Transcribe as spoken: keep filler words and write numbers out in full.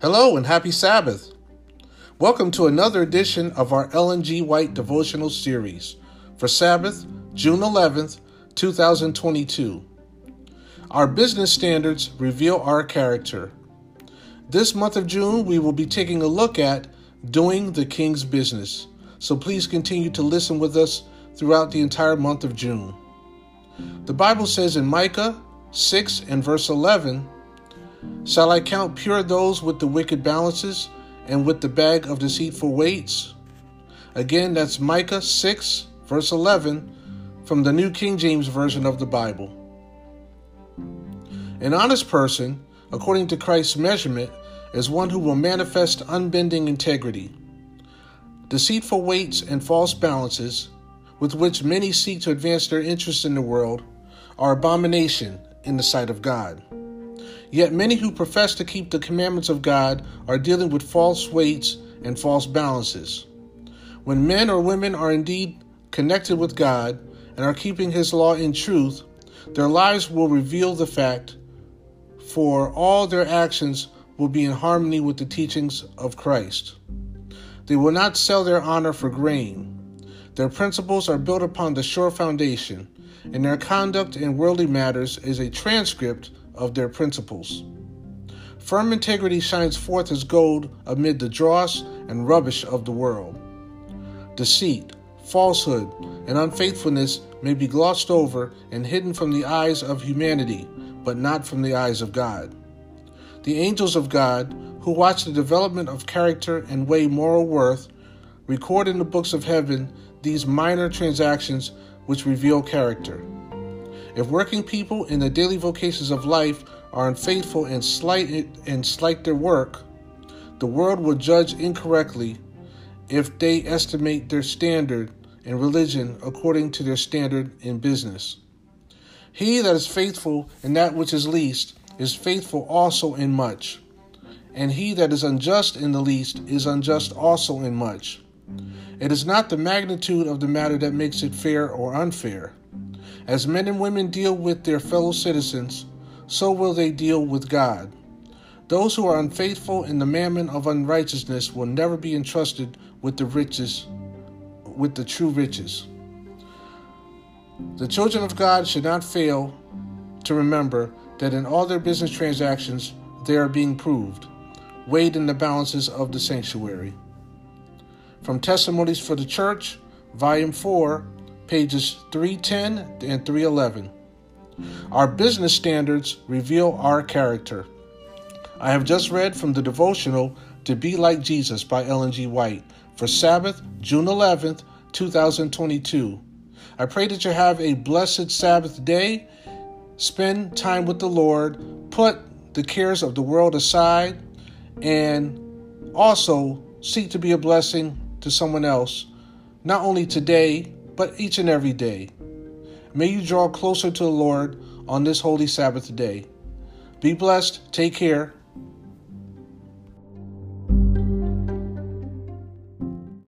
Hello and happy Sabbath. Welcome to another edition of our Ellen G. White devotional series for Sabbath, June eleventh, two thousand twenty-two. Our business standards reveal our character. This month of June, we will be taking a look at doing the King's business. So please continue to listen with us throughout the entire month of June. The Bible says in Micah six and verse eleven, "Shall I count pure those with the wicked balances and with the bag of deceitful weights?" Again, that's Micah six, verse eleven, from the New King James Version of the Bible. An honest person, according to Christ's measurement, is one who will manifest unbending integrity. Deceitful weights and false balances, with which many seek to advance their interests in the world, are abomination in the sight of God. Yet many who profess to keep the commandments of God are dealing with false weights and false balances. When men or women are indeed connected with God and are keeping His law in truth, their lives will reveal the fact, for all their actions will be in harmony with the teachings of Christ. They will not sell their honor for grain. Their principles are built upon the sure foundation, and their conduct in worldly matters is a transcript of their principles. Firm integrity shines forth as gold amid the dross and rubbish of the world. Deceit, falsehood, and unfaithfulness may be glossed over and hidden from the eyes of humanity, but not from the eyes of God. The angels of God, who watch the development of character and weigh moral worth, record in the books of heaven these minor transactions which reveal character. If working people in the daily vocations of life are unfaithful and slight it, and slight their work, the world will judge incorrectly if they estimate their standard in religion according to their standard in business. He that is faithful in that which is least is faithful also in much, and he that is unjust in the least is unjust also in much. It is not the magnitude of the matter that makes it fair or unfair. As men and women deal with their fellow citizens, so will they deal with God. Those who are unfaithful in the mammon of unrighteousness will never be entrusted with the riches, with the true riches. The children of God should not fail to remember that in all their business transactions they are being proved, weighed in the balances of the sanctuary. From Testimonies for the Church, Volume four, pages three ten and three eleven. Our business standards reveal our character. I have just read from the devotional To Be Like Jesus by Ellen G. White for Sabbath, June eleventh, two thousand twenty-two. I pray that you have a blessed Sabbath day. Spend time with the Lord. Put the cares of the world aside, and also seek to be a blessing to someone else, not only today, but each and every day. May you draw closer to the Lord on this holy Sabbath day. Be blessed. Take care.